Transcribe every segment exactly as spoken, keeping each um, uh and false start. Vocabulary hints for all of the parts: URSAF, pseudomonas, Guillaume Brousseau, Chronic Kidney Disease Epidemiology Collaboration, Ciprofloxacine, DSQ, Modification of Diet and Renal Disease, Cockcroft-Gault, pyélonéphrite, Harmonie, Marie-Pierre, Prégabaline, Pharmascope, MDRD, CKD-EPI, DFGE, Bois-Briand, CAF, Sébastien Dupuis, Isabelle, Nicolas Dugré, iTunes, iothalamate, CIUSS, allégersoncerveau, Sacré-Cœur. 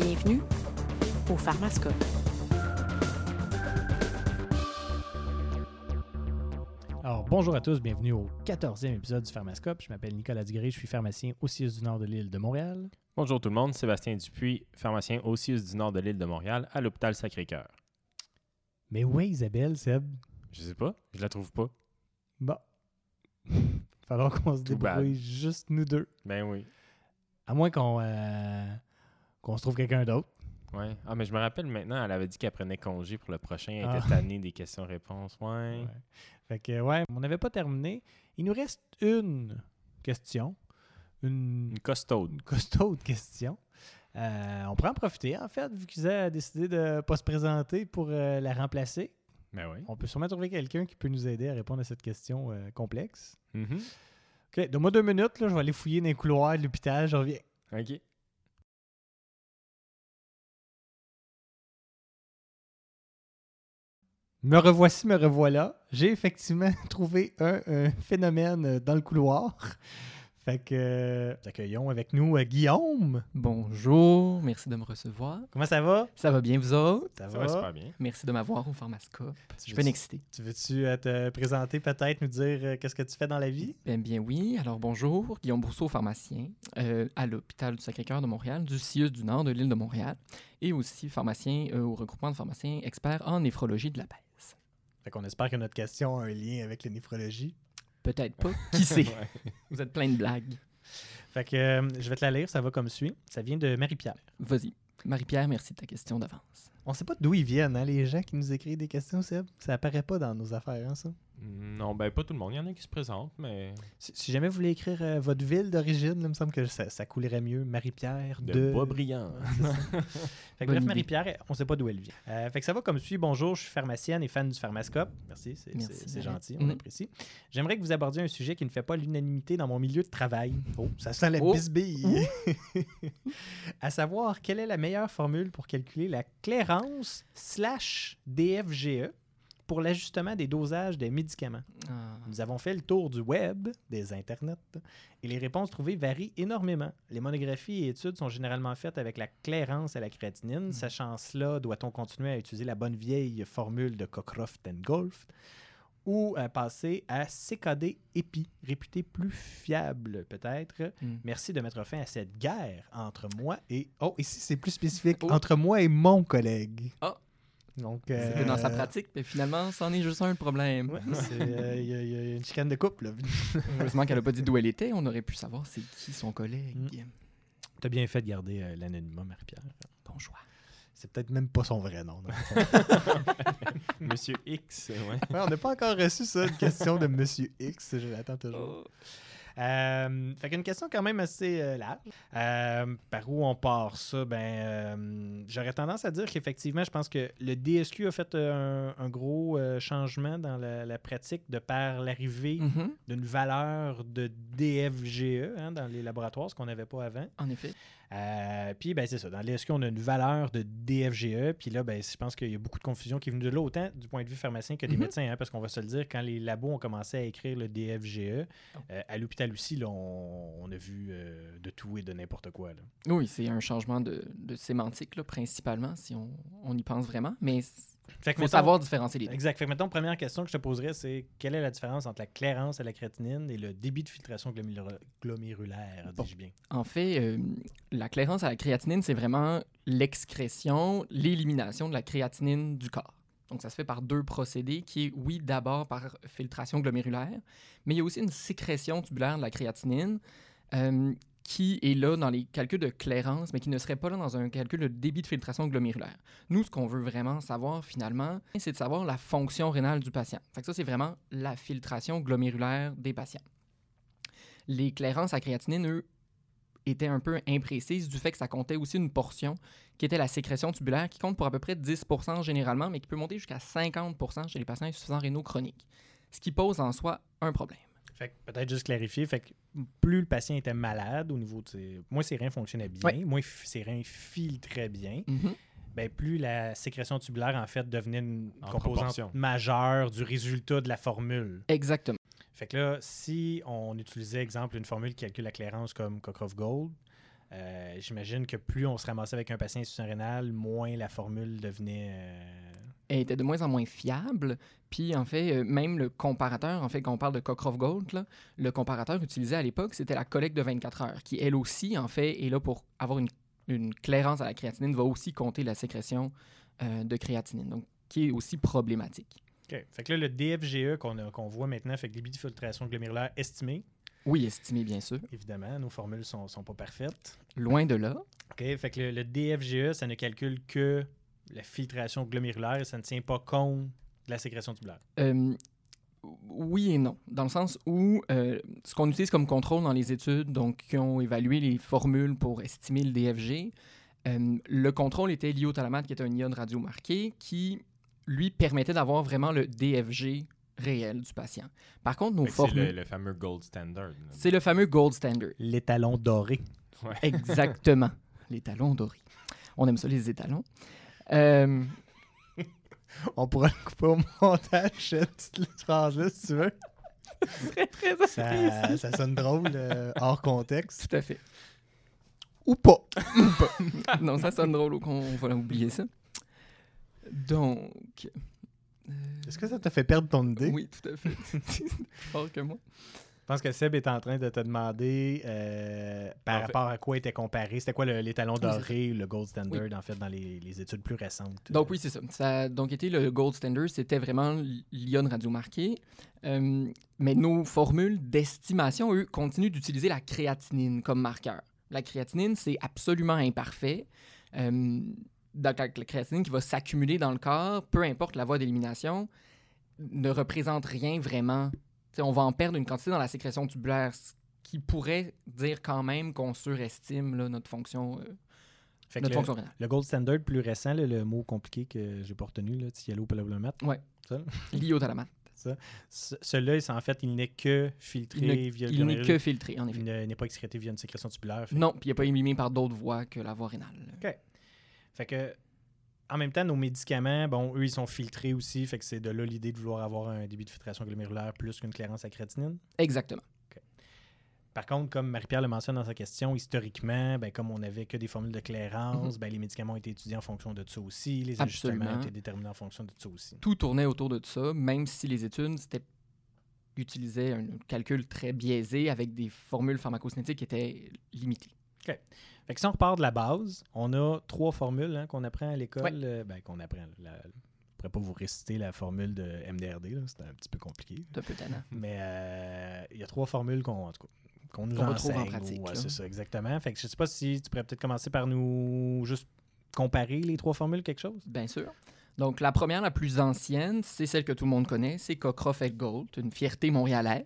Bienvenue au Pharmascope. Alors, bonjour à tous, bienvenue au quatorzième épisode du Pharmascope. Je m'appelle Nicolas Dugré, je suis pharmacien au C I U S S du Nord de l'Île-de-Montréal. Bonjour tout le monde, Sébastien Dupuis, pharmacien au C I U S S du Nord de l'Île-de-Montréal, à l'hôpital Sacré-Cœur. Mais où est Isabelle, Seb? Je sais pas, je la trouve pas. Bon. Falloir qu'on se débrouille juste nous deux. Ben oui. À moins qu'on euh, qu'on se trouve quelqu'un d'autre. Ouais. Ah, mais je me rappelle maintenant, elle avait dit qu'elle prenait congé pour le prochain. Elle ah. était tannée des questions-réponses. Ouais. ouais. Fait que, ouais, on n'avait pas terminé. Il nous reste une question. Une, une costaude. Une costaude question. Euh, on pourrait en profiter, en fait, vu qu'ils a décidé de ne pas se présenter pour euh, la remplacer. Ben oui. On peut sûrement trouver quelqu'un qui peut nous aider à répondre à cette question euh, complexe. Mm-hmm. OK, donne-moi deux minutes, là, je vais aller fouiller dans les couloirs de l'hôpital, je reviens. OK. Me revoici, me revoilà. J'ai effectivement trouvé un, un phénomène dans le couloir. Fait que euh, accueillons avec nous euh, Guillaume. Bonjour, merci de me recevoir. Comment ça va? Ça va bien, vous autres? Ça, ça va super bien. Merci de m'avoir au Pharmascope. Je suis bien excité. Tu veux-tu euh, te présenter peut-être, nous dire euh, qu'est-ce que tu fais dans la vie? Bien, bien oui. Alors bonjour, Guillaume Brousseau, pharmacien euh, à l'hôpital du Sacré-Cœur de Montréal, du C I U S S du Nord de l'île de Montréal et aussi pharmacien euh, au regroupement de pharmaciens experts en néphrologie de la Baisse. Fait qu'on espère que notre question a un lien avec la néphrologie. Peut-être pas. Qui sait? Ouais. Vous êtes plein de blagues. Fait que euh, je vais te la lire, ça va comme suit. Ça vient de Marie-Pierre. Vas-y. Marie-Pierre, merci de ta question d'avance. On sait pas d'où ils viennent, hein, les gens qui nous écrivent des questions, Seb. Ça apparaît pas dans nos affaires, hein, ça? Non, ben pas tout le monde. Il y en a qui se présentent, mais... Si, si jamais vous voulez écrire euh, votre ville d'origine, là, il me semble que ça, ça coulerait mieux. Marie-Pierre de... De Bois-Briand. Fait que, bref, idée. Marie-Pierre, on sait pas d'où elle vient. Euh, fait que ça va comme suit. Bonjour, je suis pharmacienne et fan du Pharmascope. Merci, c'est, Merci, c'est, c'est gentil, on mmh. apprécie. J'aimerais que vous abordiez un sujet qui ne fait pas l'unanimité dans mon milieu de travail. Oh, ça sent la oh. bisbille! À savoir, quelle est la meilleure formule pour calculer la clairance slash D F G E pour l'ajustement des dosages des médicaments. Ah. Nous avons fait le tour du web, des internets, et les réponses trouvées varient énormément. Les monographies et études sont généralement faites avec la clairance à la créatinine. Mm. Sachant cela, doit-on continuer à utiliser la bonne vieille formule de Cockcroft-Gault ou à passer à C K D-E P I, réputée plus fiable peut-être. Mm. Merci de mettre fin à cette guerre entre moi et... Oh, ici c'est plus spécifique. Oh. Entre moi et mon collègue. Ah! Oh. Donc, c'était euh... dans sa pratique, mais finalement, c'en est juste un problème. Ouais, il euh, y, y a une chicane de couple. Là. Heureusement qu'elle n'a pas dit d'où elle était, on aurait pu savoir c'est qui son collègue. Mm. T'as bien fait de garder euh, l'anonymat, Marie-Pierre. Bon choix. C'est peut-être même pas son vrai nom. Monsieur X, ouais. Ouais, on n'a pas encore reçu ça, une question de Monsieur X, je l'attends toujours. Oh. Euh, fait qu'une question quand même assez euh, large. Euh, par où on part ça? Ben, euh, j'aurais tendance à dire qu'effectivement, je pense que le D S Q a fait un, un gros euh, changement dans la, la pratique de par l'arrivée mm-hmm. d'une valeur de D F G E hein, dans les laboratoires, ce qu'on n'avait pas avant. En effet. Euh, puis, ben, c'est ça. Dans le D S Q, on a une valeur de D F G E. Puis là, ben, je pense qu'il y a beaucoup de confusion qui est venue de là, autant du point de vue pharmacien que des mm-hmm. médecins. Hein, parce qu'on va se le dire, quand les labos ont commencé à écrire le D F G E, oh. euh, à l'hôpital aussi, là, on, on a vu euh, de tout et de n'importe quoi. Là. Oui, c'est un changement de, de sémantique, là, principalement, si on, on y pense vraiment, mais il faut mettons, savoir différencier les deux. Exact. Fait que, mettons, première question que je te poserais, c'est quelle est la différence entre la clairance à la créatinine et le débit de filtration glomérulaire, glomérulaire bon. dis-je bien? En fait, euh, la clairance à la créatinine, c'est vraiment l'excrétion, l'élimination de la créatinine du corps. Donc, ça se fait par deux procédés qui est, oui, d'abord par filtration glomérulaire, mais il y a aussi une sécrétion tubulaire de la créatinine euh, qui est là dans les calculs de clairance, mais qui ne serait pas là dans un calcul de débit de filtration glomérulaire. Nous, ce qu'on veut vraiment savoir, finalement, c'est de savoir la fonction rénale du patient. Fait que ça, c'est vraiment la filtration glomérulaire des patients. Les clairances à créatinine, eux, étaient un peu imprécises du fait que ça comptait aussi une portion qui était la sécrétion tubulaire qui compte pour à peu près dix pour cent généralement, mais qui peut monter jusqu'à cinquante pour cent chez les patients insuffisants rénaux chroniques, ce qui pose en soi un problème. Fait que peut-être juste clarifier, fait que plus le patient était malade au niveau de ses... moins ses reins fonctionnaient bien, ouais. moins ses reins filtraient bien, mm-hmm. ben plus la sécrétion tubulaire en fait devenait une en composante proportion. Majeure du résultat de la formule. Exactement. Fait que là, si on utilisait, exemple, une formule qui calcule la clairance comme Cockcroft-Gault, Euh, j'imagine que plus on se ramassait avec un patient insuffisant rénal, moins la formule devenait... Euh... Elle était de moins en moins fiable. Puis, en fait, euh, même le comparateur, en fait, quand on parle de Cockcroft-Gault, là, le comparateur utilisé à l'époque, c'était la collecte de vingt-quatre heures, qui, elle aussi, en fait, est là pour avoir une, une clairance à la créatinine, va aussi compter la sécrétion euh, de créatinine, donc qui est aussi problématique. OK. Fait que là, le D F G E qu'on, a, qu'on voit maintenant, fait que débit d'infiltration glomérulaire estimé. Oui, estimé, bien sûr. Évidemment, nos formules ne sont, sont pas parfaites. Loin de là. OK, fait que le, le D F G E, ça ne calcule que la filtration glomérulaire et ça ne tient pas compte de la sécrétion tubulaire. Euh, oui et non, dans le sens où euh, ce qu'on utilise comme contrôle dans les études, donc qui ont évalué les formules pour estimer le D F G, euh, le contrôle était l'iothalamate, qui est un iode radiomarqué, qui lui permettait d'avoir vraiment le D F G réel du patient. Par contre, nos formules... C'est le, le fameux gold standard. C'est le fameux gold standard. L'étalon doré. Ouais. Exactement. L'étalon doré. On aime ça, les étalons. Euh... On pourra le couper au montage, cette petite phrase-là, si tu veux. Très, très ça, ça sonne drôle, euh, hors contexte. Tout à fait. Ou pas. Ou pas. Non, ça sonne drôle, on va oublier ça. Donc... Est-ce que ça t'a fait perdre ton idée? Oui, tout à fait. C'est fort que moi. Je pense que Seb est en train de te demander euh, par en rapport fait... à quoi était comparé. C'était quoi le, l'étalon doré, oui, le gold standard, oui, en fait, dans les, les études plus récentes? Donc oui, c'est ça. Ça a donc été le gold standard, c'était vraiment l'iode radiomarqué. Euh, mais nos formules d'estimation, eux, continuent d'utiliser la créatinine comme marqueur. La créatinine, c'est absolument imparfait. Euh, Donc, la créatinine qui va s'accumuler dans le corps, peu importe la voie d'élimination, ne représente rien vraiment. T'sais, on va en perdre une quantité dans la sécrétion tubulaire, ce qui pourrait dire quand même qu'on surestime là, notre fonction, euh, fait notre que fonction le, rénale. Le gold standard plus récent, là, le mot compliqué que j'ai pas retenu, là, iothalamate. Oui, l'iothalamate. Ça. Ce, celui-là, il, en fait, il n'est que filtré il ne, via le Il n'est que filtré, en effet. Il, ne, il n'est pas excrété via une sécrétion tubulaire. Fait. Non, puis il n'est pas éliminé par d'autres voies que la voie rénale. OK. Fait que, en même temps, nos médicaments, bon, eux, ils sont filtrés aussi. Fait que c'est de là l'idée de vouloir avoir un débit de filtration glomérulaire plus qu'une clairance à créatinine. Exactement. Okay. Par contre, comme Marie-Pierre le mentionne dans sa question, historiquement, ben, comme on n'avait que des formules de clairance, mm-hmm. ben, les médicaments ont été étudiés en fonction de ça aussi. Les Absolument. ajustements ont été déterminés en fonction de ça aussi. Tout tournait autour de ça, même si les études c'était, utilisaient un calcul très biaisé avec des formules pharmacocinétiques qui étaient limitées. OK. Fait que si on repart de la base, on a trois formules hein, qu'on apprend à l'école. Ouais. Euh, ben, qu'on apprend. La, je ne pourrais pas vous réciter la formule de M D R D. Là, c'est un petit peu compliqué. C'est un peu tannant. Mais il euh, y a trois formules qu'on, en tout cas, qu'on nous qu'on enseigne. Qu'on retrouve en pratique. Oui, c'est ça, exactement. Fait que je ne sais pas si tu pourrais peut-être commencer par nous juste comparer les trois formules, quelque chose. Bien sûr. Donc, la première, la plus ancienne, c'est celle que tout le monde connaît. C'est Cockcroft-Gault, une fierté montréalaise.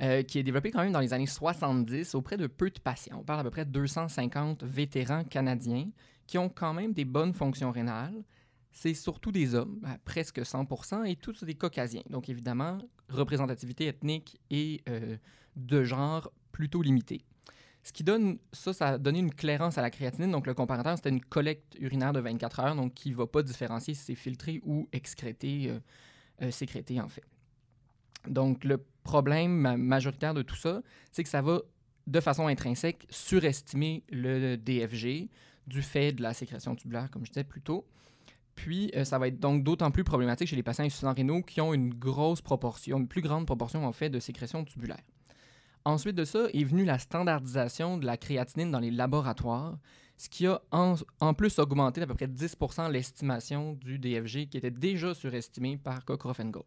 Euh, qui est développé quand même dans les années soixante-dix auprès de peu de patients. On parle à peu près de deux cent cinquante vétérans canadiens qui ont quand même des bonnes fonctions rénales. C'est surtout des hommes, à presque cent pour cent, et tous des caucasiens. Donc évidemment, représentativité ethnique et euh, de genre plutôt limitée. Ce qui donne, ça, ça a donné une clairance à la créatinine. Donc le comparateur, c'était une collecte urinaire de vingt-quatre heures, donc qui ne va pas différencier si c'est filtré ou excrété, euh, euh, sécrété en fait. Donc, le problème majoritaire de tout ça, c'est que ça va, de façon intrinsèque, surestimer le D F G du fait de la sécrétion tubulaire, comme je disais plus tôt. Puis, euh, ça va être donc d'autant plus problématique chez les patients insuffisants rénaux qui ont une grosse proportion, une plus grande proportion, en fait, de sécrétion tubulaire. Ensuite de ça est venue la standardisation de la créatinine dans les laboratoires, ce qui a en, en plus augmenté d'à peu près dix pour cent l'estimation du D F G qui était déjà surestimée par Cockcroft-Gault.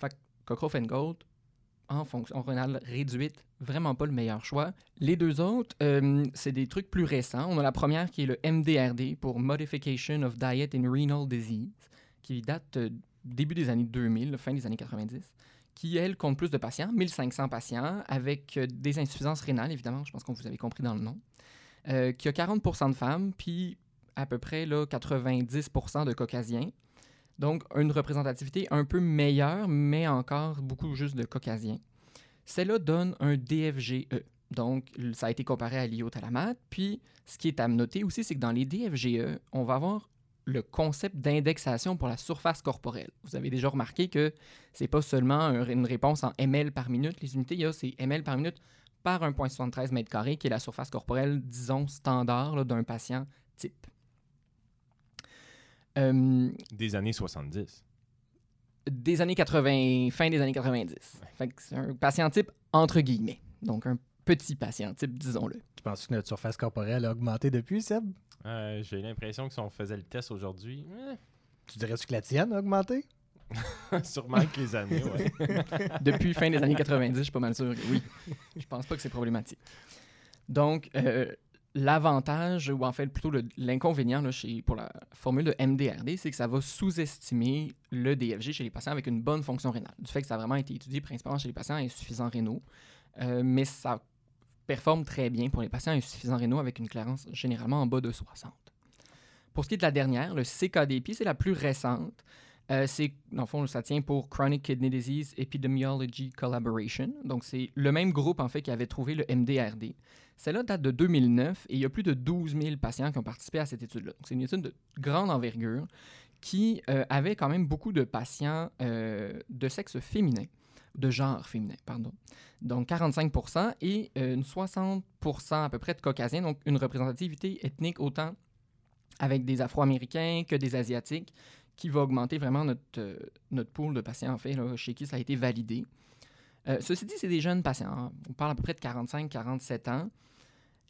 Fait que Cockcroft-Gault, en fonction rénale réduite, vraiment pas le meilleur choix. Les deux autres, euh, c'est des trucs plus récents. On a la première qui est le M D R D pour Modification of Diet and Renal Disease, qui date euh, début des années deux mille, fin des années quatre-vingt-dix, qui, elle, compte plus de patients, mille cinq cents patients, avec euh, des insuffisances rénales, évidemment, je pense que vous avez compris dans le nom, euh, qui a quarante pour cent de femmes, puis à peu près là, quatre-vingt-dix pour cent de caucasiens. Donc, une représentativité un peu meilleure, mais encore beaucoup juste de caucasiens. Celle-là donne un D F G E. Donc, ça a été comparé à l'iothalamate. Puis, ce qui est à noter aussi, c'est que dans les D F G E, on va avoir le concept d'indexation pour la surface corporelle. Vous avez déjà remarqué que ce n'est pas seulement une réponse en millilitres par minute. Les unités, il y a c'est millilitres par minute par un virgule soixante-treize mètres carrés, qui est la surface corporelle, disons, standard là, d'un patient type. Euh, des années soixante-dix. Des années quatre-vingts, fin des années quatre-vingt-dix. Ouais. Fait que c'est un patient type entre guillemets. Donc, un petit patient type, disons-le. Tu penses que notre surface corporelle a augmenté depuis, Seb? Euh, j'ai l'impression que si on faisait le test aujourd'hui... Eh. Tu dirais-tu que la tienne a augmenté? Sûrement que les années, oui. Depuis fin des années quatre-vingt-dix, je suis pas mal sûr. Oui, je pense pas que c'est problématique. Donc, euh, l'avantage, ou en fait plutôt le, l'inconvénient là, chez, pour la formule de M D R D, c'est que ça va sous-estimer le D F G chez les patients avec une bonne fonction rénale. Du fait que ça a vraiment été étudié principalement chez les patients insuffisants rénaux, euh, mais ça performe très bien pour les patients insuffisants rénaux avec une clairance généralement en bas de soixante. Pour ce qui est de la dernière, le C K D-E P I, c'est la plus récente. Euh, c'est, dans le fond, ça tient pour Chronic Kidney Disease Epidemiology Collaboration. Donc, c'est le même groupe, en fait, qui avait trouvé le M D R D. Celle-là date de deux mille neuf et il y a plus de douze mille patients qui ont participé à cette étude-là. Donc, c'est une étude de grande envergure qui euh, avait quand même beaucoup de patients euh, de sexe féminin, de genre féminin, pardon. Donc, quarante-cinq pour cent et euh, une soixante pour cent à peu près de caucasiens, donc une représentativité ethnique autant avec des Afro-Américains que des Asiatiques, qui va augmenter vraiment notre, euh, notre pool de patients, en fait, là, chez qui ça a été validé. Euh, ceci dit, c'est des jeunes patients. On parle à peu près de quarante-cinq à quarante-sept ans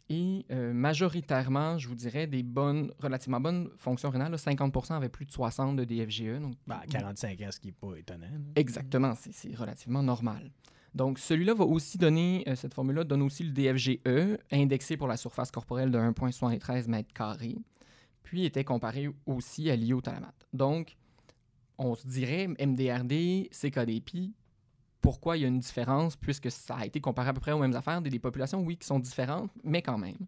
et euh, majoritairement, je vous dirais, des bonnes, relativement bonnes fonctions rénales. Là, cinquante pour cent avaient plus de soixante de D F G E. Donc, bah, quarante-cinq ans, ce qui n'est pas étonnant. Hein? Exactement, c'est, c'est relativement normal. Donc, celui-là va aussi donner, euh, cette formule-là donne aussi le D F G E, indexé pour la surface corporelle de un virgule soixante-treize mètres carrés. Puis était comparé aussi à l'iothalamate. Donc, on se dirait M D R D, C K D-E P I, pourquoi il y a une différence, puisque ça a été comparé à peu près aux mêmes affaires, des, des populations, oui, qui sont différentes, mais quand même.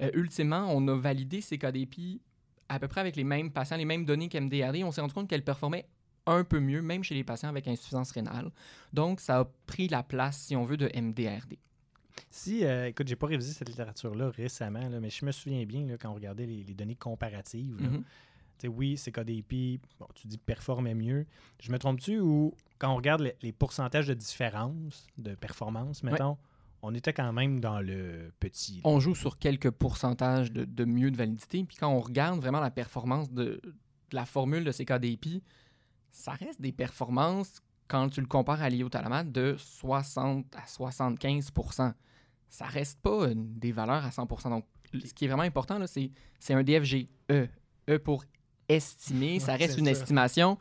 Euh, ultimement, on a validé C K D-E P I à peu près avec les mêmes patients, les mêmes données qu'M D R D. On s'est rendu compte qu'elle performait un peu mieux, même chez les patients avec insuffisance rénale. Donc, ça a pris la place, si on veut, de M D R D. Si, euh, écoute, j'ai pas révisé cette littérature-là récemment, là, mais je me souviens bien là, quand on regardait les, les données comparatives. Là, mm-hmm. Oui, C K D-E P I, bon, tu dis performait mieux. Je me trompe-tu ou quand on regarde les, les pourcentages de différence, de performance, mettons, ouais. On était quand même dans le petit. Là. On joue sur quelques pourcentages de, de mieux de validité. Puis quand on regarde vraiment la performance de, de la formule de C K D-E P I, ça reste des performances, quand tu le compares à l'iothalamate, de soixante à soixante-quinze. Ça reste pas euh, des valeurs à cent pour cent. Donc, ce qui est vraiment important, là, c'est, c'est un D F G E. E pour estimer, ouais, ça reste une ça. estimation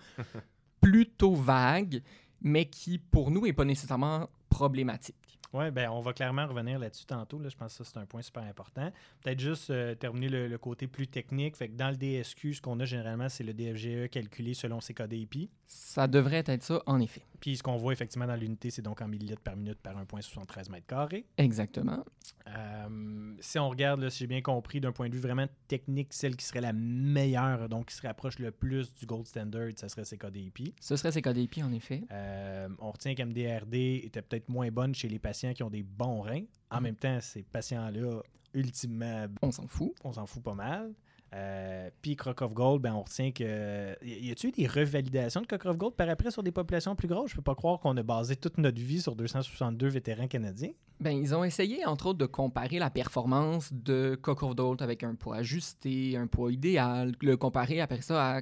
plutôt vague, mais qui, pour nous, n'est pas nécessairement problématique. Oui, bien, on va clairement revenir là-dessus tantôt. Là. Je pense que ça, c'est un point super important. Peut-être juste euh, terminer le, le côté plus technique. Fait que dans le D S Q, ce qu'on a généralement, c'est le D F G E calculé selon C K D-E P I. Ça devrait être ça, en effet. Puis ce qu'on voit effectivement dans l'unité, c'est donc en millilitres par minute par un virgule soixante-treize mètres carrés. Exactement. Euh, si on regarde, là, si j'ai bien compris, d'un point de vue vraiment technique, celle qui serait la meilleure, donc qui se rapproche le plus du gold standard, ça serait C K D-E P I. Ce serait C K D-E P I, en effet. Euh, on retient qu'M D R D était peut-être moins bonne chez les patients qui ont des bons reins. En mmh. même temps, ces patients-là, ultimement, on s'en fout. On s'en fout pas mal. Euh, Puis Cockcroft-Gault, ben, on retient que... Y a-t-il des revalidations de Cockcroft-Gault par après sur des populations plus grosses? Je peux pas croire qu'on a basé toute notre vie sur deux cent soixante-deux vétérans canadiens. Ben, ils ont essayé, entre autres, de comparer la performance de Cockcroft-Gault avec un poids ajusté, un poids idéal, le comparer après ça à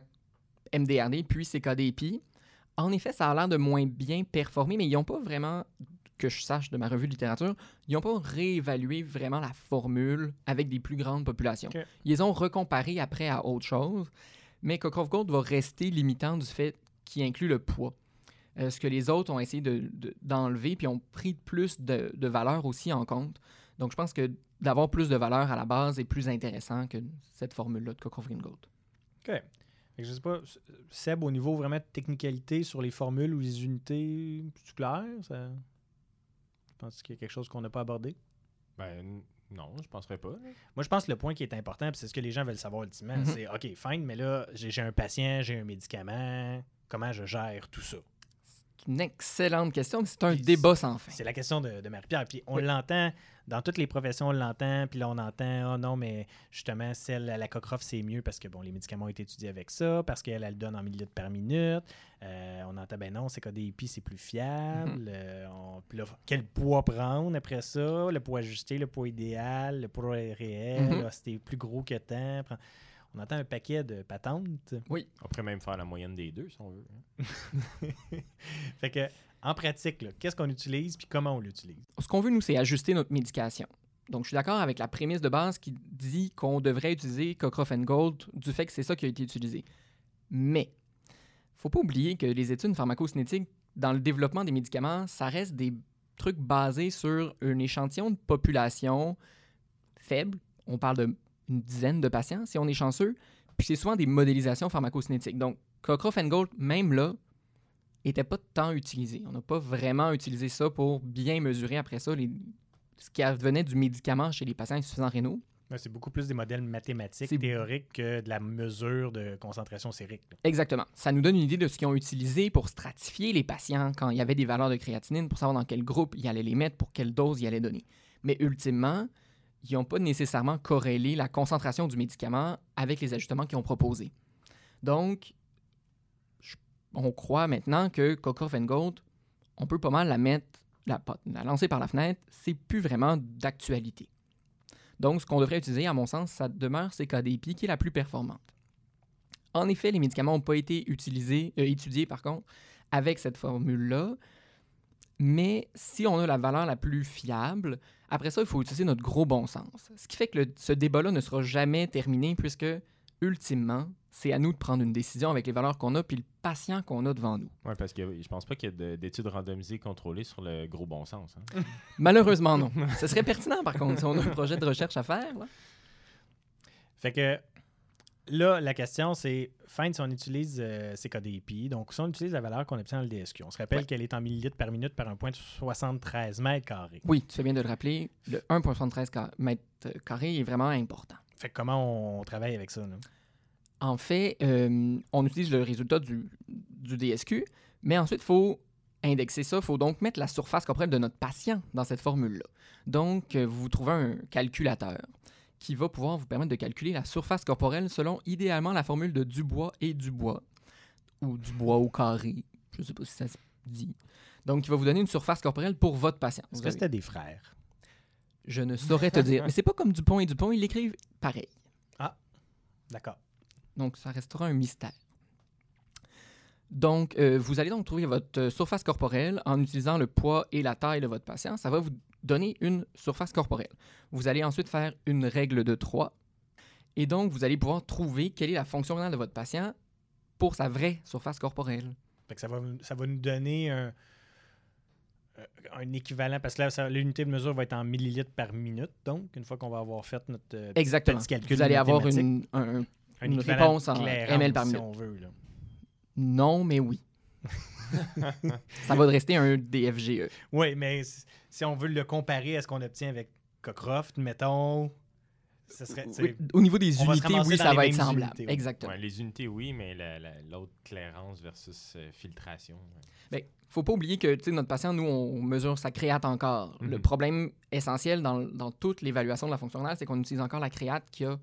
M D R D, puis C K D-E P I. En effet, ça a l'air de moins bien performer, mais ils n'ont pas vraiment... que je sache de ma revue de littérature, ils n'ont pas réévalué vraiment la formule avec des plus grandes populations. Okay. Ils les ont recomparés après à autre chose, mais Cockcroft-Gault va rester limitant du fait qu'il inclut le poids. Euh, ce que les autres ont essayé de, de, d'enlever, puis ont pris plus de, de valeur aussi en compte. Donc, je pense que d'avoir plus de valeur à la base est plus intéressant que cette formule-là de Cockcroft-Gault. OK. Je sais pas, Seb, au niveau vraiment de technicalité sur les formules ou les unités, c'est clair? Ça... Je pense qu'il y a quelque chose qu'on n'a pas abordé. Ben non, je ne penserais pas. Moi, je pense que le point qui est important, puis c'est ce que les gens veulent savoir ultimement, mm-hmm. c'est « OK, fine, mais là, j'ai, j'ai un patient, j'ai un médicament, comment je gère tout ça? » C'est une excellente question, mais c'est un puis débat sans fin. C'est la question de, de Marie-Pierre, puis on oui. l'entend dans toutes les professions, on l'entend, puis là, on entend « Ah non, mais justement, celle à la Cockcroft, c'est mieux parce que, bon, les médicaments ont été étudiés avec ça, parce qu'elle, elle donne en millilitres par minute. Euh, » On entend « Ben non, C K D-E P I, c'est plus fiable. Mm-hmm. euh, on, puis là, quel poids prendre après ça? Le poids ajusté, le poids idéal, le poids réel, mm-hmm. là, c'était plus gros que tant. » On entend un paquet de patentes. Oui. On pourrait même faire la moyenne des deux, si on veut. Hein? Fait que, en pratique, là, qu'est-ce qu'on utilise puis comment on l'utilise? Ce qu'on veut, nous, c'est ajuster notre médication. Donc, je suis d'accord avec la prémisse de base qui dit qu'on devrait utiliser Cockcroft-Gault du fait que c'est ça qui a été utilisé. Mais, il ne faut pas oublier que les études pharmacocinétiques dans le développement des médicaments, ça reste des trucs basés sur un échantillon de population faible. On parle de une dizaine de patients, si on est chanceux, puis c'est souvent des modélisations pharmacocinétiques. Donc, Cockcroft-Gault, même là, n'était pas tant utilisé. On n'a pas vraiment utilisé ça pour bien mesurer après ça les... ce qui advenait du médicament chez les patients insuffisants rénaux. Ouais, c'est beaucoup plus des modèles mathématiques, c'est... théoriques, que de la mesure de concentration sérique. Exactement. Ça nous donne une idée de ce qu'ils ont utilisé pour stratifier les patients quand il y avait des valeurs de créatinine, pour savoir dans quel groupe ils allaient les mettre, pour quelle dose ils allaient donner. Mais ultimement, ils n'ont pas nécessairement corrélé la concentration du médicament avec les ajustements qu'ils ont proposés. Donc, je, on croit maintenant que Cockcroft-Gault, on peut pas mal la mettre, la, la lancer par la fenêtre, c'est plus vraiment d'actualité. Donc, ce qu'on devrait utiliser, à mon sens, ça demeure C K D-E P I qui est la plus performante. En effet, les médicaments n'ont pas été utilisés, euh, étudiés, par contre, avec cette formule-là. Mais si on a la valeur la plus fiable, après ça, il faut utiliser notre gros bon sens. Ce qui fait que le, ce débat-là ne sera jamais terminé puisque, ultimement, c'est à nous de prendre une décision avec les valeurs qu'on a puis le patient qu'on a devant nous. Oui, parce que je pense pas qu'il y ait de, d'études randomisées contrôlées sur le gros bon sens. Hein? Malheureusement, non. Ce serait pertinent, par contre, si on a un projet de recherche à faire. Là. Fait que... Là, la question, c'est, fine, si on utilise euh, C K D-E P I, donc si on utilise la valeur qu'on obtient dans le D S Q, on se rappelle ouais. qu'elle est en millilitres par minute par un virgule soixante-treize mètres carrés. Oui, tu fais bien de le rappeler, le un virgule soixante-treize mètres carrés est vraiment important. Fait que comment on travaille avec ça? Là? En fait, euh, on utilise le résultat du, du D S Q, mais ensuite, il faut indexer ça. Il faut donc mettre la surface corporelle de notre patient dans cette formule-là. Donc, vous trouvez un calculateur qui va pouvoir vous permettre de calculer la surface corporelle selon idéalement la formule de Dubois et Dubois, ou Dubois au carré, je ne sais pas si ça se dit. Donc, il va vous donner une surface corporelle pour votre patient. Est-ce que c'était des frères? Je ne saurais te dire. Mais c'est pas comme Dupont et Dupont, ils l'écrivent pareil. Ah, d'accord. Donc, ça restera un mystère. Donc, euh, vous allez donc trouver votre surface corporelle en utilisant le poids et la taille de votre patient. Ça va vous donner une surface corporelle. Vous allez ensuite faire une règle de trois. Et donc, vous allez pouvoir trouver quelle est la fonction rénale de votre patient pour sa vraie surface corporelle. Fait que ça va, ça va nous donner un, un équivalent, parce que là, ça, l'unité de mesure va être en millilitres par minute, donc, une fois qu'on va avoir fait notre petit calcul mathématique. Exactement. Vous allez avoir une, un, un, une, une réponse en ml par minute. Si on veut, là. Non, mais oui. Ça va rester un D F G E. Oui, mais si on veut le comparer à ce qu'on obtient avec Cockcroft, mettons, ça serait... Oui, au niveau des unités, oui, ça va être semblable. Unités, oui. Exactement. Ouais, les unités, oui, mais la, la, l'autre clairance versus euh, filtration. Il ouais. ben, ne faut pas oublier que notre patient, nous, on mesure sa créate encore. Mm-hmm. Le problème essentiel dans, dans toute l'évaluation de la fonction rénale, c'est qu'on utilise encore la créate qui a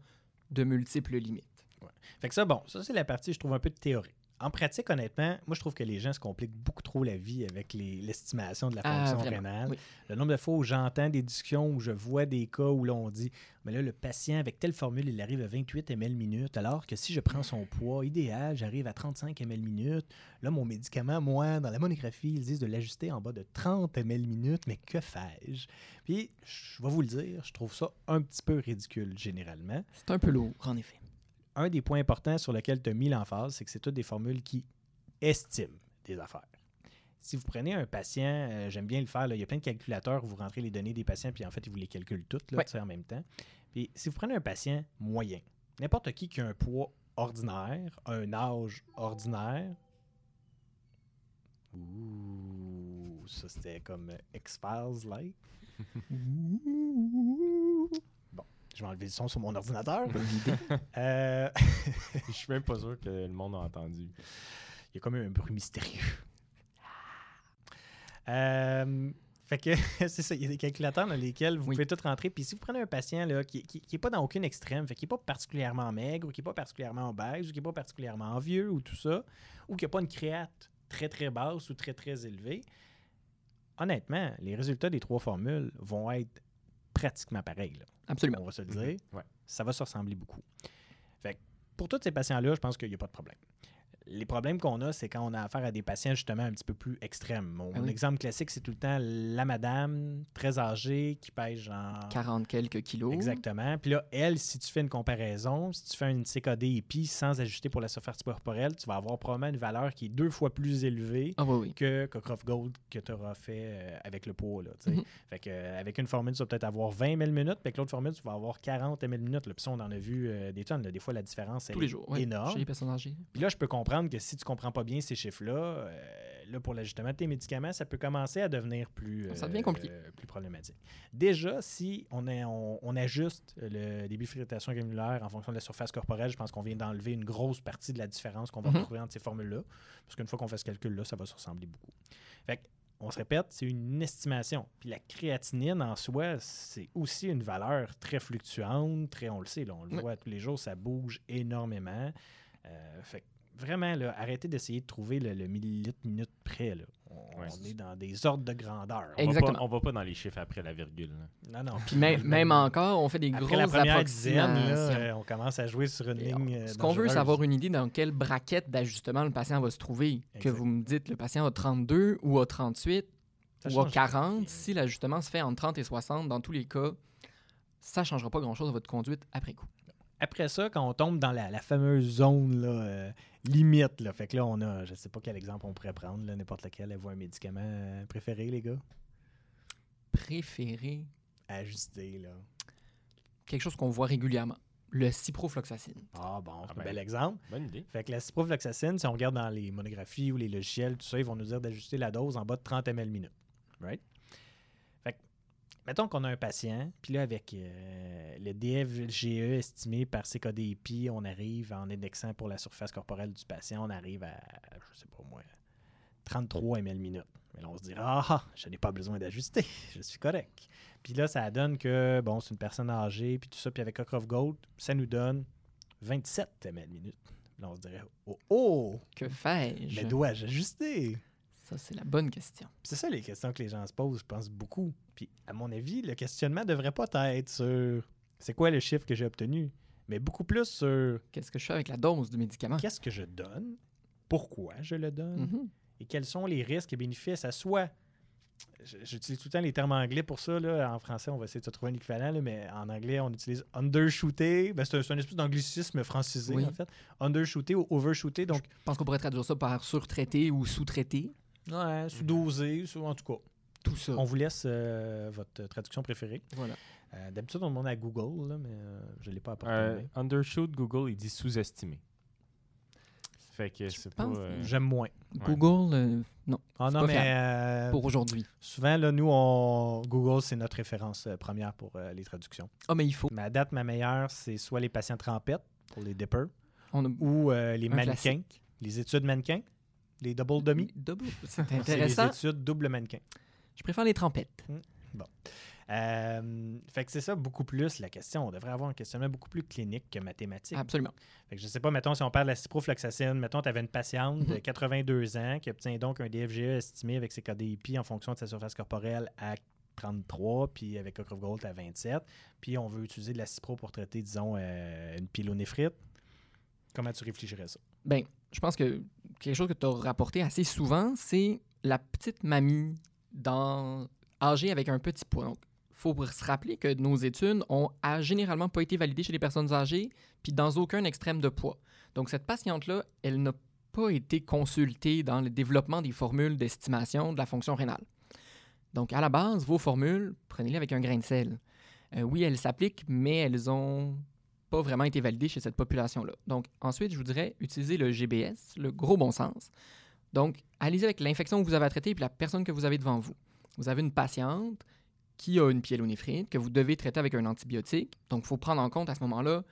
de multiples limites. Ouais. Fait que ça, bon, ça, c'est la partie, je trouve, un peu de théorie. En pratique, honnêtement, moi, je trouve que les gens se compliquent beaucoup trop la vie avec les, l'estimation de la fonction ah, rénale. Oui. Le nombre de fois où j'entends des discussions, où je vois des cas où l'on dit « Mais là, le patient, avec telle formule, il arrive à vingt-huit millilitres minute, alors que si je prends son poids idéal, j'arrive à trente-cinq millilitres minute. Là, mon médicament, moi, dans la monographie, ils disent de l'ajuster en bas de trente millilitres minute, mais que fais-je? » Puis, je vais vous le dire, je trouve ça un petit peu ridicule, généralement. C'est un peu lourd, en effet. Un des points importants sur lequel tu as mis l'emphase, c'est que c'est toutes des formules qui estiment des affaires. Si vous prenez un patient, euh, j'aime bien le faire, là, il y a plein de calculateurs où vous rentrez les données des patients, puis en fait, ils vous les calculent toutes là, ouais. en même temps. Puis si vous prenez un patient moyen, n'importe qui qui a un poids ordinaire, un âge ordinaire, ouh, ça c'était comme X-Files-like. Je vais enlever le son sur mon ordinateur. euh... Je suis même pas sûr que le monde a entendu. Il y a comme un bruit mystérieux. Euh... Fait que c'est ça, il y a des calculateurs dans lesquels vous oui. pouvez tout rentrer. Puis si vous prenez un patient là, qui n'est qui, qui pas dans aucune extrême, fait qui n'est pas particulièrement maigre, ou qui n'est pas particulièrement obèse, ou qui n'est pas particulièrement vieux, ou tout ça, ou qui n'a pas une créate très, très basse ou très, très élevée, honnêtement, les résultats des trois formules vont être pratiquement pareils. Là. Absolument. On va se le dire. Mm-hmm. Ouais. Ça va se ressembler beaucoup. Fait que pour tous ces patients-là, je pense qu'il n'y a pas de problème. Les problèmes qu'on a, c'est quand on a affaire à des patients justement un petit peu plus extrêmes. Mon ah oui. exemple classique, c'est tout le temps la madame très âgée qui pèse genre… quarante quelques kilos. Exactement. Puis là, elle, si tu fais une comparaison, si tu fais une C K D-E P I sans ajuster pour la surface corporelle, tu vas avoir probablement une valeur qui est deux fois plus élevée ah oui, oui. que Cockcroft-Gault que tu auras fait avec le poids. Là, mm-hmm. Fait qu'avec une formule, tu vas peut-être avoir vingt mille minutes, puis avec l'autre formule, tu vas avoir quarante mille minutes. Là. Puis ça, on en a vu euh, des tonnes. Là. Des fois, la différence est ouais, énorme. Chez les personnes âgées. Puis là, je peux comprendre que si tu ne comprends pas bien ces chiffres-là, euh, là, pour l'ajustement de tes médicaments, ça peut commencer à devenir plus, euh, ça devient compliqué. Euh, plus problématique. Déjà, si on, est, on, on ajuste le débit de filtration granulaire en fonction de la surface corporelle, je pense qu'on vient d'enlever une grosse partie de la différence qu'on va mm-hmm. retrouver entre ces formules-là, parce qu'une fois qu'on fait ce calcul-là, ça va se ressembler beaucoup. Fait qu'on se répète, c'est une estimation. Puis la créatinine, en soi, c'est aussi une valeur très fluctuante, très, on le sait, là, on le mm. voit tous les jours, ça bouge énormément. Euh, fait que vraiment, là, arrêtez d'essayer de trouver le, le millilitre minute près. Là. On, ouais. on est dans des ordres de grandeur. On Exactement. Va pas, on va pas dans les chiffres après la virgule. Là. Non, non. Puis même, même encore, on fait des grosses approximations. Après la première dizaine, là, euh, on commence à jouer sur une Et ligne on, Ce qu'on veut, c'est avoir une idée dans quelle braquette d'ajustement le patient va se trouver. Exactement. Que vous me dites, le patient a trente-deux ou a trente-huit ça ou a quarante. Si l'ajustement se fait entre trente et soixante, dans tous les cas, ça ne changera pas grand-chose à votre conduite après coup. Après ça, quand on tombe dans la, la fameuse zone là, euh, limite, là, fait que là, on a, je ne sais pas quel exemple on pourrait prendre, là, n'importe lequel, avez-vous un médicament euh, préféré, les gars? Préféré? Ajusté, là. Quelque chose qu'on voit régulièrement. Le ciprofloxacine. Ah bon, c'est ah ben, un bel exemple. Bonne idée. Fait que la ciprofloxacine, si on regarde dans les monographies ou les logiciels, tout ça, ils vont nous dire d'ajuster la dose en bas de trente millilitres minute. Right? Mettons qu'on a un patient, puis là, avec euh, le D F G E estimé par C K D-E P I, on arrive en indexant pour la surface corporelle du patient, on arrive à, je sais pas moi, trente-trois millilitres minute. Mais là, on se dit « Ah, je n'ai pas besoin d'ajuster, je suis correct. » Puis là, ça donne que, bon, c'est une personne âgée, puis tout ça, puis avec Cockcroft-Gault, ça nous donne vingt-sept millilitres minute. Là, on se dirait « Oh, oh! » Que fais-je? Mais dois-je ajuster? Ça, c'est la bonne question. Puis c'est ça les questions que les gens se posent, je pense, beaucoup. Puis, à mon avis, le questionnement ne devrait pas être sur c'est quoi le chiffre que j'ai obtenu, mais beaucoup plus sur qu'est-ce que je fais avec la dose du médicament? Qu'est-ce que je donne? Pourquoi je le donne? Mm-hmm. Et quels sont les risques et bénéfices à soi? J'utilise tout le temps les termes anglais pour ça. Là. En français, on va essayer de trouver un équivalent, là, mais en anglais, on utilise undershooter. Ben, c'est, c'est une espèce d'anglicisme francisé, oui. en fait. Undershooter ou overshooter. Donc... Je pense qu'on pourrait traduire ça par surtraiter ou sous-traiter. Ouais, sous-dosé, sous, en tout cas. Tout ça. On vous laisse euh, votre traduction préférée. Voilà. Euh, d'habitude, on demande à Google, là, mais euh, je ne l'ai pas apporté. Euh, undershoot, Google, il dit sous-estimé. Fait que je c'est pas. Euh... J'aime moins. Google, euh, non. Ah c'est non, pas mais. Euh, pour aujourd'hui. Souvent, là, nous, on... Google, c'est notre référence euh, première pour euh, les traductions. Ah, oh, mais il faut. Ma date, ma meilleure, c'est soit les patients trempettes, pour les dippers, on a... ou euh, les Un mannequins, classique. Les études mannequins. Les double dummy. Double, c'est intéressant. C'est les études double mannequin. Je préfère les trempettes. Mmh. Bon. Euh, fait que c'est ça beaucoup plus la question. On devrait avoir un questionnement beaucoup plus clinique que mathématique. Absolument. Fait que je ne sais pas, mettons, si on parle de la ciprofloxacine, mettons, tu avais une patiente mmh. de quatre-vingt-deux ans qui obtient donc un D F G E estimé avec ses C K D-E P I en fonction de sa surface corporelle à trente-trois, puis avec Cockcroft-Gault à vingt-sept. Puis on veut utiliser de la cipro pour traiter, disons, euh, une pyélonéphrite. Comment tu réfléchirais à ça? Bien, je pense que quelque chose que tu as rapporté assez souvent, c'est la petite mamie dans... âgée avec un petit poids. Donc, il faut se rappeler que nos études ont a généralement pas été validées chez les personnes âgées, puis dans aucun extrême de poids. Donc, cette patiente-là, elle n'a pas été consultée dans le développement des formules d'estimation de la fonction rénale. Donc, à la base, vos formules, prenez-les avec un grain de sel. Euh, oui, elles s'appliquent, mais elles ont... pas vraiment été validé chez cette population-là. Donc, ensuite, je vous dirais, utilisez le G B S, le gros bon sens. Donc, allez-y avec l'infection que vous avez à traiter et puis la personne que vous avez devant vous. Vous avez une patiente qui a une pyélonéphrite que vous devez traiter avec un antibiotique. Donc, il faut prendre en compte à ce moment-là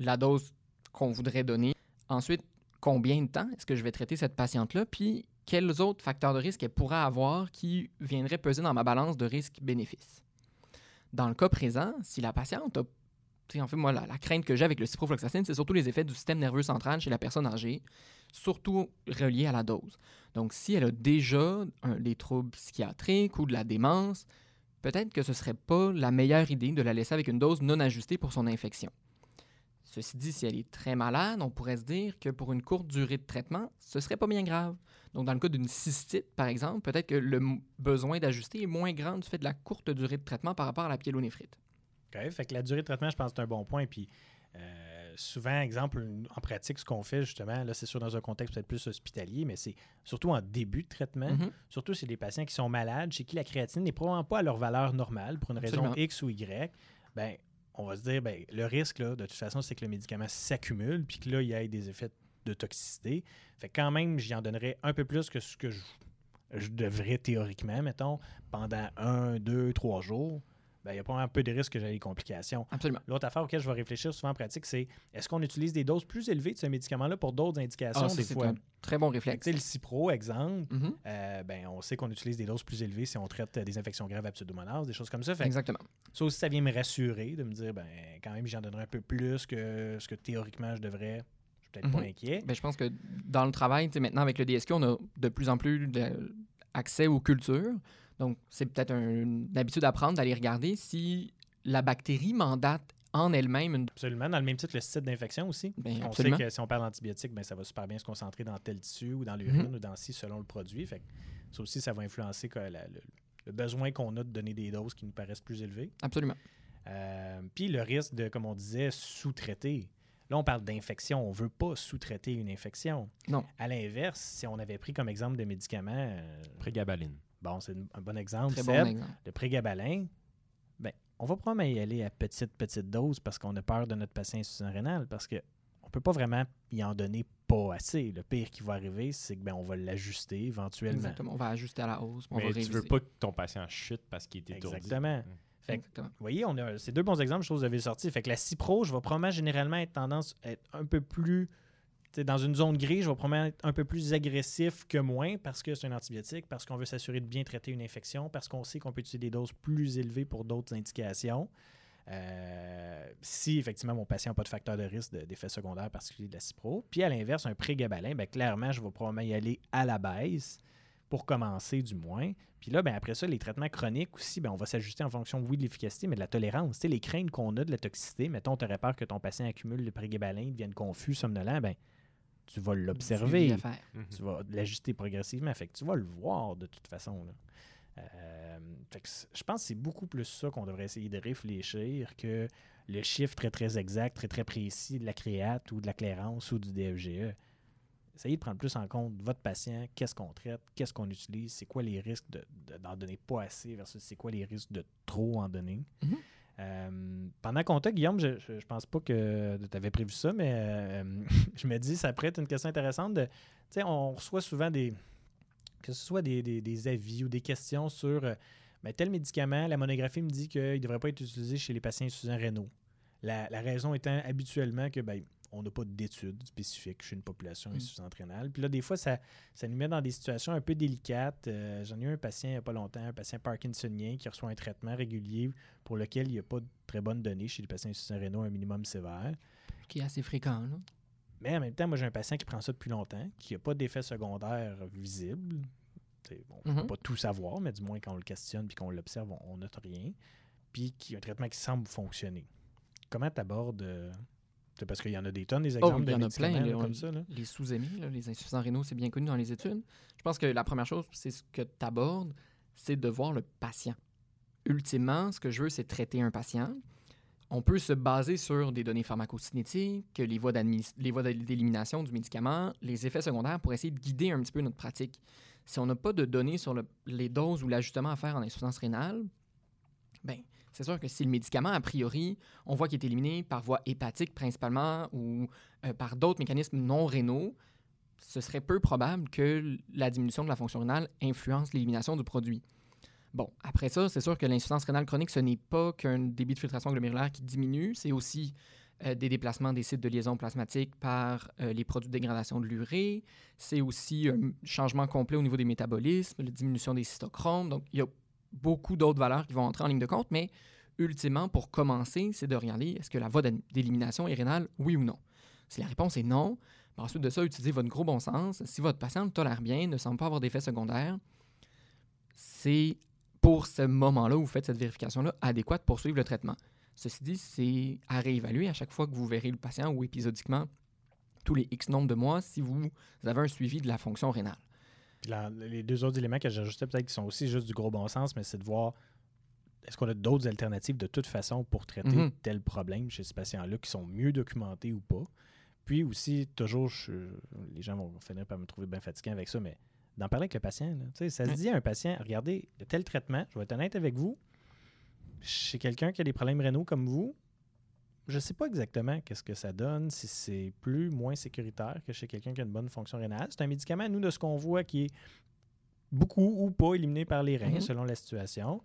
la dose qu'on voudrait donner. Ensuite, combien de temps est-ce que je vais traiter cette patiente-là? Puis, quels autres facteurs de risque elle pourrait avoir qui viendraient peser dans ma balance de risque-bénéfice. Dans le cas présent, si la patiente a... En fait, moi, la, la crainte que j'ai avec le ciprofloxacine, c'est surtout les effets du système nerveux central chez la personne âgée, surtout reliés à la dose. Donc, si elle a déjà un, des troubles psychiatriques ou de la démence, peut-être que ce ne serait pas la meilleure idée de la laisser avec une dose non ajustée pour son infection. Ceci dit, si elle est très malade, on pourrait se dire que pour une courte durée de traitement, ce ne serait pas bien grave. Donc, dans le cas d'une cystite, par exemple, peut-être que le m- besoin d'ajuster est moins grand du fait de la courte durée de traitement par rapport à la pyélonéphrite. OK, fait que la durée de traitement, je pense que c'est un bon point. Puis euh, souvent, exemple, en pratique, ce qu'on fait justement, là, c'est sûr dans un contexte peut-être plus hospitalier, mais c'est surtout en début de traitement, mm-hmm. surtout c'est des patients qui sont malades, chez qui la créatine n'est probablement pas à leur valeur normale pour une raison Absolument. X ou Y, bien, on va se dire, ben le risque, là, de toute façon, c'est que le médicament s'accumule puis que là, il y ait des effets de toxicité. Fait que quand même, j'y en donnerais un peu plus que ce que je, je devrais théoriquement, mettons, pendant un, deux, trois jours. Ben, il y a pas un peu de risque que j'ai des complications. Absolument. L'autre affaire auquel je vais réfléchir souvent en pratique, c'est est-ce qu'on utilise des doses plus élevées de ce médicament-là pour d'autres indications ah, ça, des c'est fois? Un très bon réflexe. Tu sais, le Cipro, exemple, mm-hmm. euh, ben, on sait qu'on utilise des doses plus élevées si on traite des infections graves à pseudomonas, des choses comme ça. Fait Exactement. Ça aussi, ça vient me rassurer de me dire, ben, quand même, j'en donnerai un peu plus que ce que théoriquement je devrais. Je suis peut-être mm-hmm. pas inquiet. Ben, je pense que dans le travail, maintenant avec le D S Q, on a de plus en plus d'accès aux cultures. Donc, c'est peut-être un, une habitude à prendre d'aller regarder si la bactérie mandate en elle-même. Une... Absolument. Dans le même titre, le site d'infection aussi. Bien, on absolument. Sait que si on parle d'antibiotiques, bien, ça va super bien se concentrer dans tel tissu ou dans l'urine mm-hmm. ou dans ci selon le produit. Fait que ça aussi, ça va influencer la, la, le, le besoin qu'on a de donner des doses qui nous paraissent plus élevées. Absolument. Euh, puis le risque de, comme on disait, sous-traiter. Là, on parle d'infection. On ne veut pas sous-traiter une infection. Non. À l'inverse, si on avait pris comme exemple de médicament… Euh, Prégabaline. Bon, c'est un bon exemple, Très Seb, bon exemple. Le prégabalin, ben, on va probablement y aller à petite, petite dose parce qu'on a peur de notre patient insuffisant rénal, parce qu'on ne peut pas vraiment y en donner pas assez. Le pire qui va arriver, c'est qu'on va l'ajuster éventuellement. Exactement, on va ajuster à la hausse. On Mais va tu ne veux pas que ton patient chute parce qu'il est étourdi. Exactement. Mmh. Fait que, vous voyez, on a ces deux bons exemples, je trouve que vous avez sorti. Fait que la Cipro, je vais probablement généralement être tendance à être un peu plus... Dans une zone grise, je vais probablement être un peu plus agressif que moins parce que c'est un antibiotique, parce qu'on veut s'assurer de bien traiter une infection, parce qu'on sait qu'on peut utiliser des doses plus élevées pour d'autres indications. Euh, si, effectivement, mon patient n'a pas de facteur de risque de, d'effet secondaire particulier de la Cipro. Puis, à l'inverse, un prégabalin, bien, clairement, je vais probablement y aller à la baisse pour commencer, du moins. Puis là, bien, après ça, les traitements chroniques aussi, bien, on va s'ajuster en fonction, oui, de l'efficacité, mais de la tolérance. Tu sais, les craintes qu'on a de la toxicité, mettons, tu aurais peur que ton patient accumule le prégabalin, devienne confus, somnolent, bien, tu vas l'observer, mm-hmm. tu vas l'ajuster progressivement. Fait que tu vas le voir de toute façon. Là. Euh, fait que je pense que c'est beaucoup plus ça qu'on devrait essayer de réfléchir que le chiffre très, très exact, très, très précis de la créate ou de la clairance ou du D F G E. Essayez de prendre plus en compte votre patient, qu'est-ce qu'on traite, qu'est-ce qu'on utilise, c'est quoi les risques de, de, d'en donner pas assez versus c'est quoi les risques de trop en donner. Mm-hmm. Euh, pendant qu'on t'a, Guillaume, je, je, je pense pas que tu avais prévu ça, mais euh, je me dis, ça pourrait être une question intéressante. Tu sais, on reçoit souvent des, que ce soit des, des, des avis ou des questions sur euh, ben, tel médicament, la monographie me dit qu'il ne devrait pas être utilisé chez les patients insuffisants rénaux. La, la raison étant habituellement que ben, on n'a pas d'études spécifiques chez une population mmh. insuffisante rénale. Puis là, des fois, ça, ça nous met dans des situations un peu délicates. Euh, j'en ai eu un patient il n'y a pas longtemps, un patient parkinsonien qui reçoit un traitement régulier pour lequel il n'y a pas de très bonnes données chez les patients insuffisants rénaux, un minimum sévère. Qui est assez fréquent, là. Mais en même temps, moi, j'ai un patient qui prend ça depuis longtemps, qui n'a pas d'effet secondaire visible. Bon, on ne mmh. peut pas tout savoir, mais du moins, quand on le questionne puis qu'on l'observe, on note rien. Puis qui a un traitement qui semble fonctionner. Comment tu abordes... Euh, C'est parce qu'il y en a des tonnes, des exemples oh, de médicaments. Il y en a plein, là, on, comme ça, là. Les sous-émis, là, les insuffisants rénaux, c'est bien connu dans les études. Je pense que la première chose, c'est ce que tu abordes, c'est de voir le patient. Ultimement, ce que je veux, c'est traiter un patient. On peut se baser sur des données pharmacocinétiques, les voies, les voies d'élimination du médicament, les effets secondaires pour essayer de guider un petit peu notre pratique. Si on n'a pas de données sur le, les doses ou l'ajustement à faire en insuffisance rénale, bien... C'est sûr que si le médicament, a priori, on voit qu'il est éliminé par voie hépatique principalement ou euh, par d'autres mécanismes non rénaux, ce serait peu probable que la diminution de la fonction rénale influence l'élimination du produit. Bon, après ça, c'est sûr que l'insuffisance rénale chronique, ce n'est pas qu'un débit de filtration glomérulaire qui diminue, c'est aussi euh, des déplacements des sites de liaison plasmatique par euh, les produits de dégradation de l'urée. C'est aussi un changement complet au niveau des métabolismes, la diminution des cytochromes. Donc, il y a beaucoup d'autres valeurs qui vont entrer en ligne de compte, mais ultimement, pour commencer, c'est de regarder est-ce que la voie d'élimination est rénale, oui ou non. Si la réponse est non, ben ensuite de ça, utilisez votre gros bon sens. Si votre patient le tolère bien, ne semble pas avoir d'effets secondaires, c'est pour ce moment-là où vous faites cette vérification-là adéquate pour suivre le traitement. Ceci dit, c'est à réévaluer à chaque fois que vous verrez le patient ou épisodiquement tous les X nombres de mois si vous avez un suivi de la fonction rénale. Puis là, les deux autres éléments que j'ajoutais peut-être qui sont aussi juste du gros bon sens, mais c'est de voir est-ce qu'on a d'autres alternatives de toute façon pour traiter mm-hmm. tel problème chez ce patient-là qui sont mieux documentés ou pas. Puis aussi, toujours, je, les gens vont finir par me trouver bien fatiguant avec ça, mais d'en parler avec le patient. Là, tu sais, ça se dit à un patient, regardez, tel traitement, je vais être honnête avec vous, chez quelqu'un qui a des problèmes rénaux comme vous, je ne sais pas exactement qu'est-ce que ça donne, si c'est plus, moins sécuritaire que chez quelqu'un qui a une bonne fonction rénale. C'est un médicament, nous, de ce qu'on voit, qui est beaucoup ou pas éliminé par les reins, mm-hmm. selon la situation.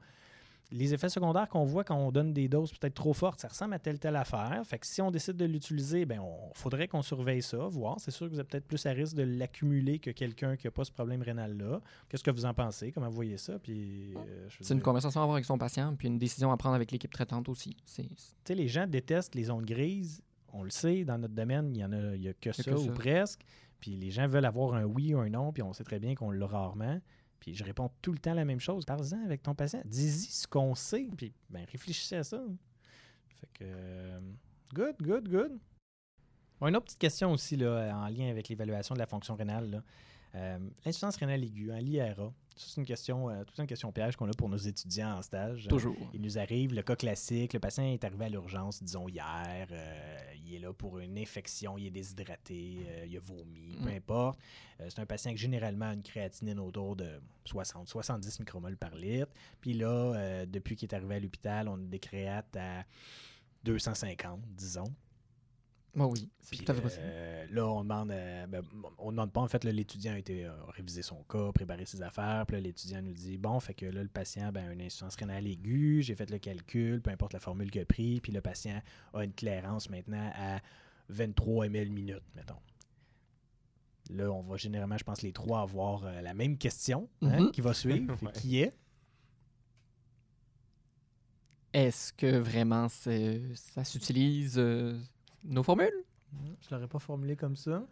Les effets secondaires qu'on voit quand on donne des doses peut-être trop fortes, ça ressemble à telle telle affaire. Fait que si on décide de l'utiliser, ben on faudrait qu'on surveille ça, voir. C'est sûr que vous avez peut-être plus à risque de l'accumuler que quelqu'un qui n'a pas ce problème rénal-là. Qu'est-ce que vous en pensez? Comment vous voyez ça? Puis, euh, je veux c'est dire... une conversation à avoir avec son patient, puis une décision à prendre avec l'équipe traitante aussi. Tu sais, les gens détestent les zones grises. On le sait, dans notre domaine, il n'y en a, il y a que, ça, que ça ou presque. Puis les gens veulent avoir un oui ou un non, puis on sait très bien qu'on l'a rarement. Puis je réponds tout le temps la même chose. Parle-en avec ton patient. Dis-y ce qu'on sait. Puis ben, réfléchissez à ça. Fait que... Good, good, good. Bon, une autre petite question aussi là, en lien avec l'évaluation de la fonction rénale. Là. Euh, l'insuffisance rénale aiguë, hein, l'I R A. Ça, c'est une question, euh, toute une question piège qu'on a pour nos étudiants en stage. Toujours. Euh, il nous arrive le cas classique. Le patient est arrivé à l'urgence, disons, hier. Euh, il est là pour une infection, il est déshydraté, euh, il a vomi, mm. peu importe. Euh, c'est un patient qui, généralement, a une créatinine autour de soixante à soixante-dix micromoles par litre. Puis là, euh, depuis qu'il est arrivé à l'hôpital, on a des créates à deux cent cinquante, disons. Oh oui, c'est Puis, tout à fait possible. Euh, là, on demande, euh, ben, on demande pas, en fait, là, l'étudiant a été euh, révisé son cas, préparé ses affaires, puis là, l'étudiant nous dit, bon, fait que là, le patient ben, a une insuffisance rénale aiguë, j'ai fait le calcul, peu importe la formule qu'il a pris, puis le patient a une clairance maintenant à vingt-trois millilitres minute, mettons. Là, on va généralement, je pense, les trois avoir euh, la même question hein, mm-hmm. qui va suivre, ouais. qui est... Est-ce que vraiment c'est, ça s'utilise... Euh... Nos formules? Je ne l'aurais pas formulé comme ça.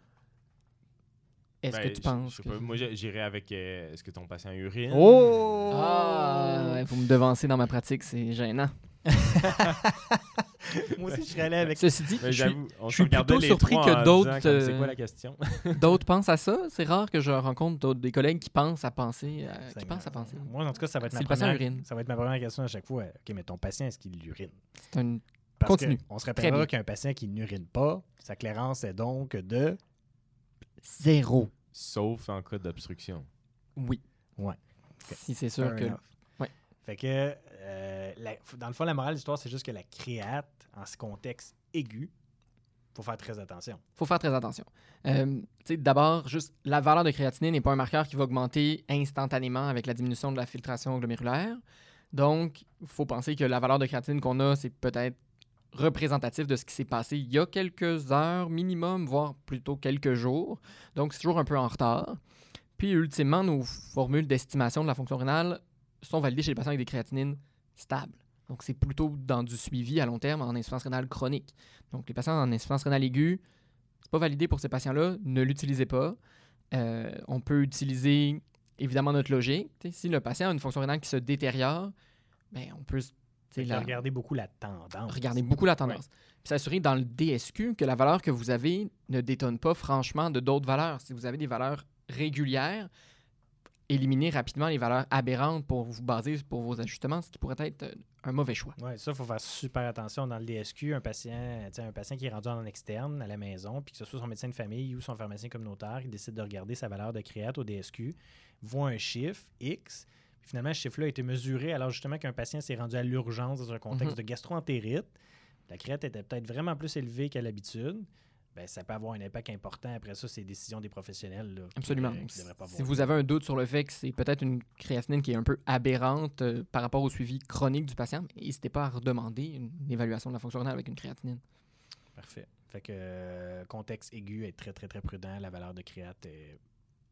Est-ce ben, que tu penses? Je sais que... pas, moi, j'irais avec euh, est-ce que ton patient urine? Oh! Ah! Ouais, vous me devancez dans ma pratique, c'est gênant. Moi aussi, je serais allé avec... Ceci dit, ben, je suis, je suis plutôt surpris que d'autres... Disant, euh, c'est quoi la question? D'autres pensent à ça. C'est rare que je rencontre des collègues qui pensent à penser. Euh, qui pensent à penser. Moi, en tout cas, ça va être, ma première, ça va être ma première question à chaque fois. OK, mais ton patient, est-ce qu'il urine? C'est une... Parce Continue. On se rappellera qu'un patient qui n'urine pas, sa clairance est donc de zéro. Sauf en cas d'obstruction. Oui. Oui. Okay. Si c'est sûr Fair que... Ouais. Fait que, euh, la, dans le fond, la morale de l'histoire, c'est juste que la créate, en ce contexte aigu, il faut faire très attention. Il faut faire très attention. Euh, d'abord, juste la valeur de créatinine n'est pas un marqueur qui va augmenter instantanément avec la diminution de la filtration glomérulaire. Donc, il faut penser que la valeur de créatinine qu'on a, c'est peut-être représentatif de ce qui s'est passé il y a quelques heures minimum, voire plutôt quelques jours. Donc, c'est toujours un peu en retard. Puis, ultimement, nos formules d'estimation de la fonction rénale sont validées chez les patients avec des créatinines stables. Donc, c'est plutôt dans du suivi à long terme en insuffisance rénale chronique. Donc, les patients en insuffisance rénale aiguë, c'est pas validé pour ces patients-là. Ne l'utilisez pas. Euh, on peut utiliser, évidemment, notre logique. T'sais, si le patient a une fonction rénale qui se détériore, bien, on peut... La... Regardez beaucoup la tendance. Regardez beaucoup la tendance. Ouais. Puis s'assurer dans le D S Q que la valeur que vous avez ne détonne pas franchement de d'autres valeurs. Si vous avez des valeurs régulières, éliminez rapidement les valeurs aberrantes pour vous baser pour vos ajustements, ce qui pourrait être un mauvais choix. Oui, ça, il faut faire super attention dans le D S Q. Un patient, un patient qui est rendu en externe à la maison, puis que ce soit son médecin de famille ou son pharmacien communautaire, qui décide de regarder sa valeur de créate au D S Q, voit un chiffre X. Finalement, ce chiffre-là a été mesuré alors justement qu'un patient s'est rendu à l'urgence dans un contexte mm-hmm. de gastro-entérite. La créate était peut-être vraiment plus élevée qu'à l'habitude. Ben, ça peut avoir un impact important. Après ça, c'est les décisions des professionnels. Là, absolument. Qui, qui pas si vous avez un doute sur le fait que c'est peut-être une créatinine qui est un peu aberrante euh, par rapport au suivi chronique du patient, n'hésitez pas à redemander une évaluation de la fonction rénale avec une créatinine. Parfait. Fait que euh, contexte aigu, être très, très, très prudent. La valeur de créate est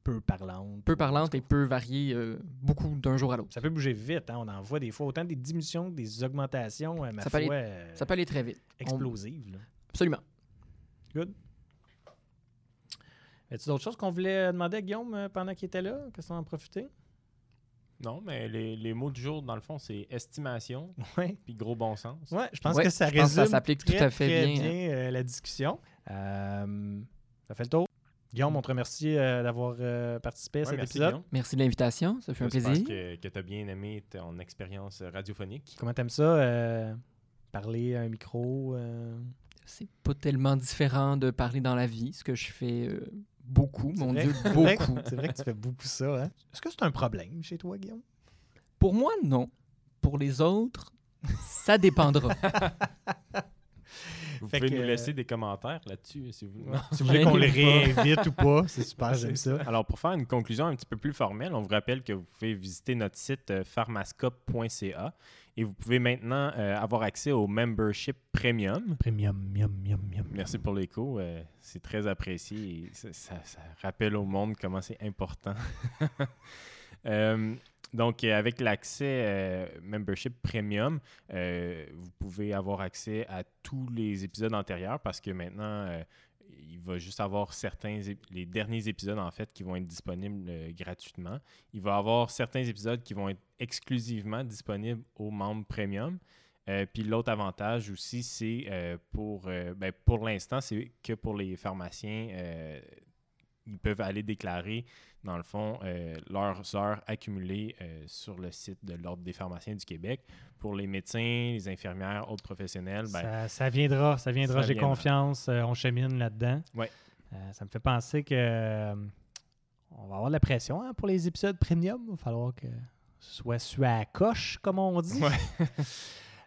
peu parlante. Peu parlante et peut varier euh, beaucoup d'un jour à l'autre. Ça peut bouger vite. Hein? On en voit des fois autant des diminutions que des augmentations. Euh, ma ça, foi, peut aller, euh, ça peut aller très vite. Explosive. On... Absolument. Good. As-tu d'autres choses qu'on voulait demander à Guillaume pendant qu'il était là? Qu'est-ce qu'on en profitait? Non, mais les, les mots du jour, dans le fond, c'est estimation ouais. puis gros bon sens. Oui, je pense ouais, que ça résume que ça s'applique très, tout à fait très bien, bien hein. euh, la discussion. Euh, ça fait le tour. Guillaume, on te remercie euh, d'avoir euh, participé à ouais, cet merci épisode. Guillaume. Merci de l'invitation, ça fait un plaisir. Je pense que, que tu as bien aimé ton expérience radiophonique. Comment t'aimes ça? Euh, parler à un micro? Euh... C'est pas tellement différent de parler dans la vie, ce que je fais... Euh... Beaucoup, c'est mon vrai? Dieu, beaucoup. C'est vrai que tu fais beaucoup ça. Hein? Est-ce que c'est un problème chez toi, Guillaume? Pour moi, non. Pour les autres, ça dépendra. Vous fait pouvez que... nous laisser des commentaires là-dessus, si vous, ouais. si vous voulez qu'on les réinvite ou pas. C'est super, j'aime ça. Alors, pour faire une conclusion un petit peu plus formelle, on vous rappelle que vous pouvez visiter notre site pharmascope point c a et vous pouvez maintenant euh, avoir accès au membership premium. Premium, miam, miam, miam. Merci pour l'écho. Euh, c'est très apprécié et ça, ça, ça rappelle au monde comment c'est important. euh, Donc, euh, avec l'accès euh, Membership Premium, euh, vous pouvez avoir accès à tous les épisodes antérieurs parce que maintenant, euh, il va juste avoir certains, ép- les derniers épisodes en fait qui vont être disponibles euh, gratuitement. Il va avoir certains épisodes qui vont être exclusivement disponibles aux membres Premium. Euh, puis l'autre avantage aussi, c'est euh, pour, euh, ben, pour l'instant, c'est que pour les pharmaciens, euh, ils peuvent aller déclarer dans le fond, euh, leurs heures accumulées euh, sur le site de l'Ordre des pharmaciens du Québec. Pour les médecins, les infirmières, autres professionnels... Ben, ça, ça viendra, ça viendra, ça j'ai viendra. confiance. Euh, on chemine là-dedans. Ouais. Euh, ça me fait penser que euh, on va avoir de la pression hein, pour les épisodes premium. Il va falloir que ce soit su à la coche, comme on dit. Ouais.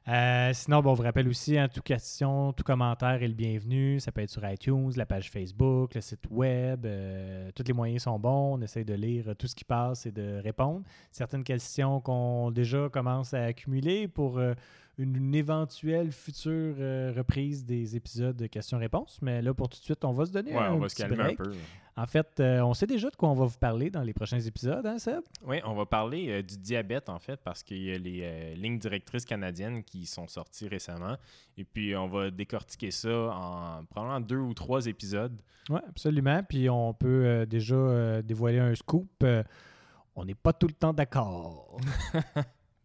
Euh, sinon, bon, on vous rappelle aussi, hein, toute question, tout commentaire est le bienvenu. Ça peut être sur iTunes, la page Facebook, le site web. Euh, tous les moyens sont bons. On essaie de lire tout ce qui passe et de répondre. Certaines questions qu'on déjà commence à accumuler pour euh, une, une éventuelle future euh, reprise des épisodes de questions-réponses. Mais là, pour tout de suite, on va se donner ouais, un on va petit se calmer break. Un peu. En fait, euh, on sait déjà de quoi on va vous parler dans les prochains épisodes, hein, Seb? Oui, on va parler euh, du diabète, en fait, parce qu'il y a les euh, lignes directrices canadiennes qui sont sorties récemment. Et puis, on va décortiquer ça en probablement deux ou trois épisodes. Oui, absolument. Puis, on peut euh, déjà euh, dévoiler un scoop. Euh, on n'est pas tout le temps d'accord.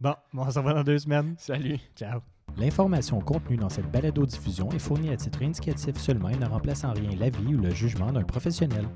Bon, on se revoit dans deux semaines. Salut. Ciao. L'information contenue dans cette balado-diffusion est fournie à titre indicatif seulement et ne remplace en rien l'avis ou le jugement d'un professionnel.